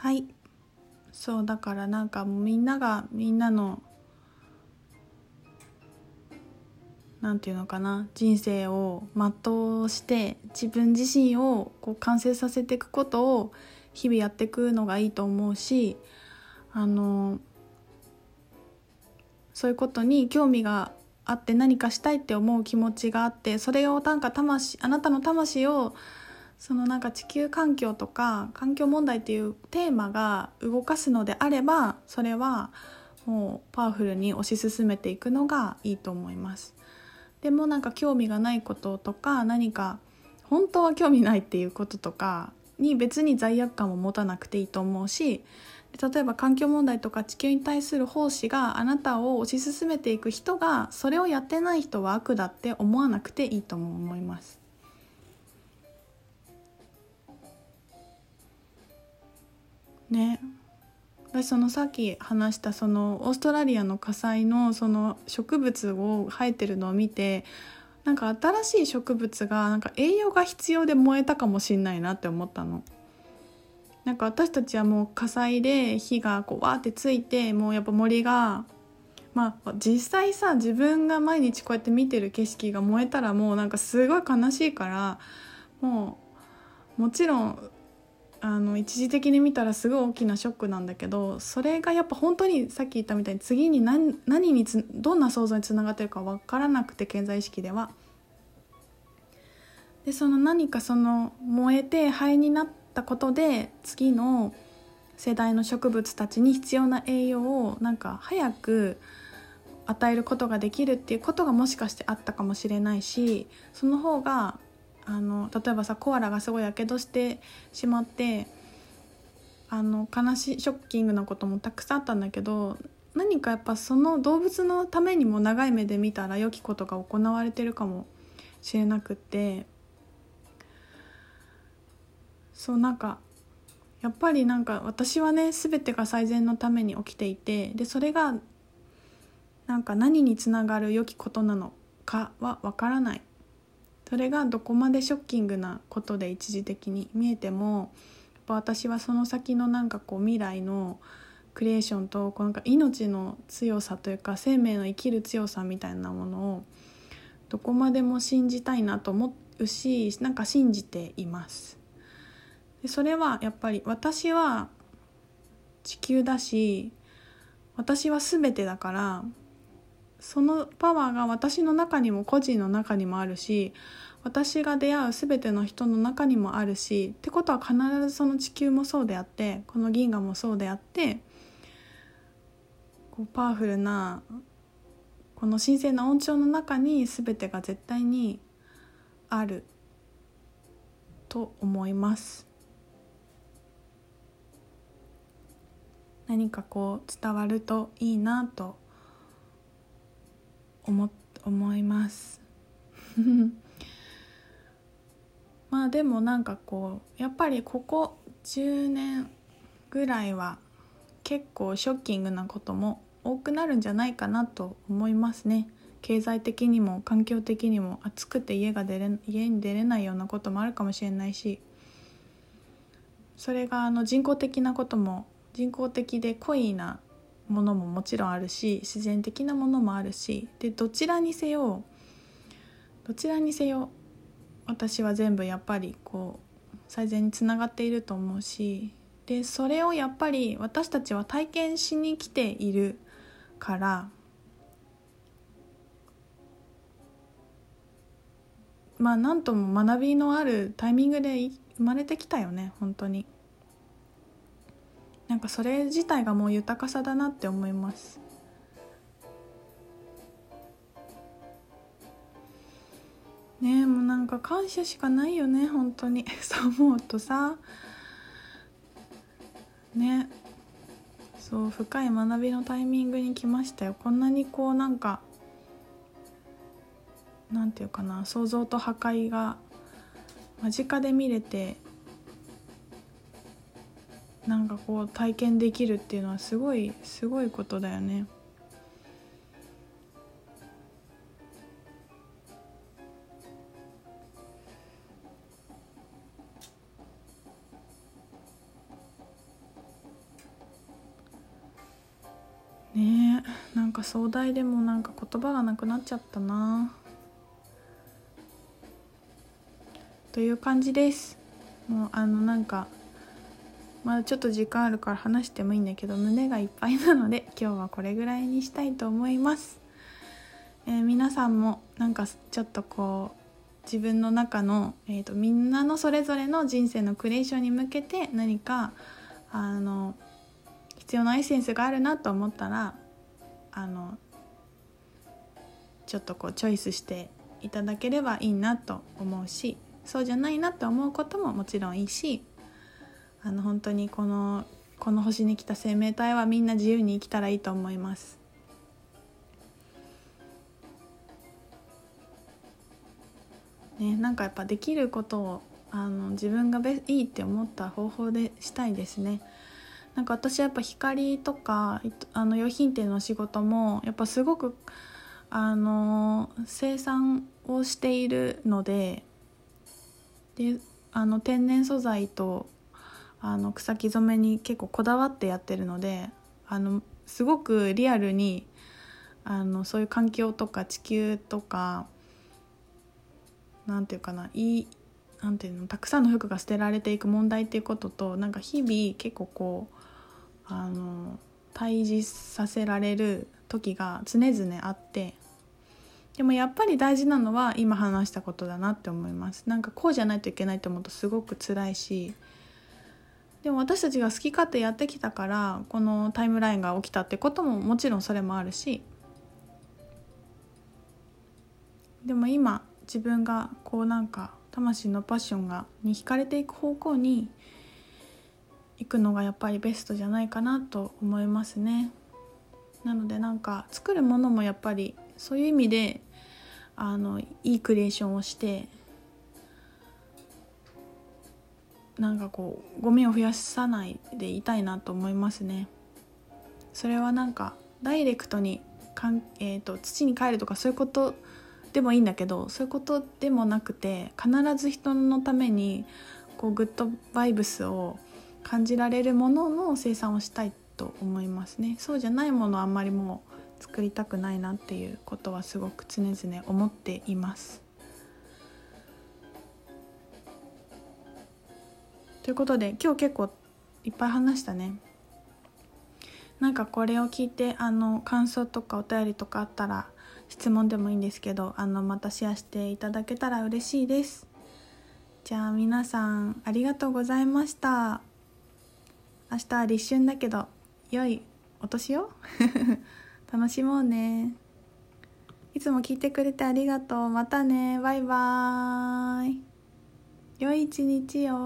はい、そうだからなんかみんながみんなのなんていうのかな、人生を全うして自分自身をこう完成させていくことを日々やっていくのがいいと思うし、そういうことに興味があって何かしたいって思う気持ちがあって、それをなんか魂、あなたの魂をそのなんか地球環境とか環境問題っていうテーマが動かすのであれば、それはもうパワフルに推し進めていくのがいいと思います。でもなんか興味がないこととか、何か本当は興味ないっていうこととかに別に罪悪感を持たなくていいと思うし、例えば環境問題とか地球に対する奉仕があなたを推し進めていく人が、それをやってない人は悪だって思わなくていいとも思います。ね、私そのさっき話したそのオーストラリアの火災のその植物を生えてるのを見て、なんか新しい植物がなんか栄養が必要で燃えたかもしれないなって思ったの。なんか私たちはもう火災で火がこうわーってついて、もうやっぱ森が、まあ実際さ自分が毎日こうやって見てる景色が燃えたらもうなんかすごい悲しいから、もうもちろん一時的に見たらすごい大きなショックなんだけど、それがやっぱ本当にさっき言ったみたいに次に何にどんな想像につながってるか分からなくて、健在意識では。でその何かその燃えて灰になったことで次の世代の植物たちに必要な栄養をなんか早く与えることができるっていうことがもしかしてあったかもしれないし、その方が例えばさコアラがすごいやけどしてしまって、悲しいショッキングなこともたくさんあったんだけど、何かやっぱその動物のためにも長い目で見たら良きことが行われてるかもしれなくて、そうなんかやっぱりなんか私はね、全てが最善のために起きていて、でそれがなんか何につながる良きことなのかは分からない。それがどこまでショッキングなことで一時的に見えても、やっぱ私はその先のなんかこう未来のクリエーションと、こうなんか命の強さというか生命の生きる強さみたいなものをどこまでも信じたいなと思うし、なんか信じています。でそれはやっぱり私は地球だし、私は全てだから、そのパワーが私の中にも個人の中にもあるし、私が出会う全ての人の中にもあるしってことは、必ずその地球もそうであって、この銀河もそうであって、こうパワフルなこの神聖な温床の中に全てが絶対にあると思います。何かこう伝わるといいなと思いますまあでもなんかこうやっぱりここ10年ぐらいは結構ショッキングなことも多くなるんじゃないかなと思いますね。経済的にも環境的にも、暑くて家に出れないようなこともあるかもしれないし、それが人工的なことも、人工的で濃いなものももちろんあるし、自然的なものもあるし、でどちらにせよ私は全部やっぱりこう最善につながっていると思うし、でそれをやっぱり私たちは体験しに来ているから、まあ何とも学びのあるタイミングで生まれてきたよね。本当になんかそれ自体がもう豊かさだなって思います。ねえ、もうなんか感謝しかないよね、本当に。そう思うとさ、ね、そう深い学びのタイミングに来ましたよ。こんなにこうなんか、なんていうかな、創造と破壊が間近で見れて。なんかこう体験できるっていうのはすごいことだよね。ねえ、なんか壮大でもなんか言葉がなくなっちゃったなという感じです。もうなんかまだちょっと時間あるから話してもいいんだけど、胸がいっぱいなので今日はこれぐらいにしたいと思います。皆さんもなんかちょっとこう自分の中の、みんなのそれぞれの人生のクリエーションに向けて何か必要なエッセンスがあるなと思ったらちょっとこうチョイスしていただければいいなと思うし、そうじゃないなと思うことももちろんいいし、本当にこの星に来た生命体はみんな自由に生きたらいいと思います。ね、なんかやっぱできることを自分がいいって思った方法でしたいですね。なんか私やっぱ光とか用品店の仕事もやっぱすごく生産をしているので、天然素材と草木染めに結構こだわってやってるので、すごくリアルにそういう環境とか地球とかなんていうかないいなんていうのたくさんの服が捨てられていく問題っていうことと、なんか日々結構こう対峙させられる時が常々あって、でもやっぱり大事なのは今話したことだなって思います。なんかこうじゃないといけないと思うとすごく辛いし、でも私たちが好き勝手やってきたからこのタイムラインが起きたってことももちろんそれもあるし、でも今自分がこうなんか魂のパッションに惹かれていく方向に行くのがやっぱりベストじゃないかなと思いますね。なのでなんか作るものもやっぱりそういう意味でいいクリエーションをして、なんかこうゴミを増やさないでいたいなと思いますね。それはなんかダイレクトに土に帰るとかそういうことでもいいんだけど、そういうことでもなくて必ず人のためにこうグッドバイブスを感じられるものの生産をしたいと思いますね。そうじゃないものはあんまりもう作りたくないなっていうことはすごく常々思っています。ということで今日結構いっぱい話したね。なんかこれを聞いて感想とかお便りとかあったら質問でもいいんですけどまたシェアしていただけたら嬉しいです。じゃあ皆さんありがとうございました。明日は立春だけど良いお年を楽しもうね。いつも聞いてくれてありがとう。またね、バイバーイ。良い一日よ。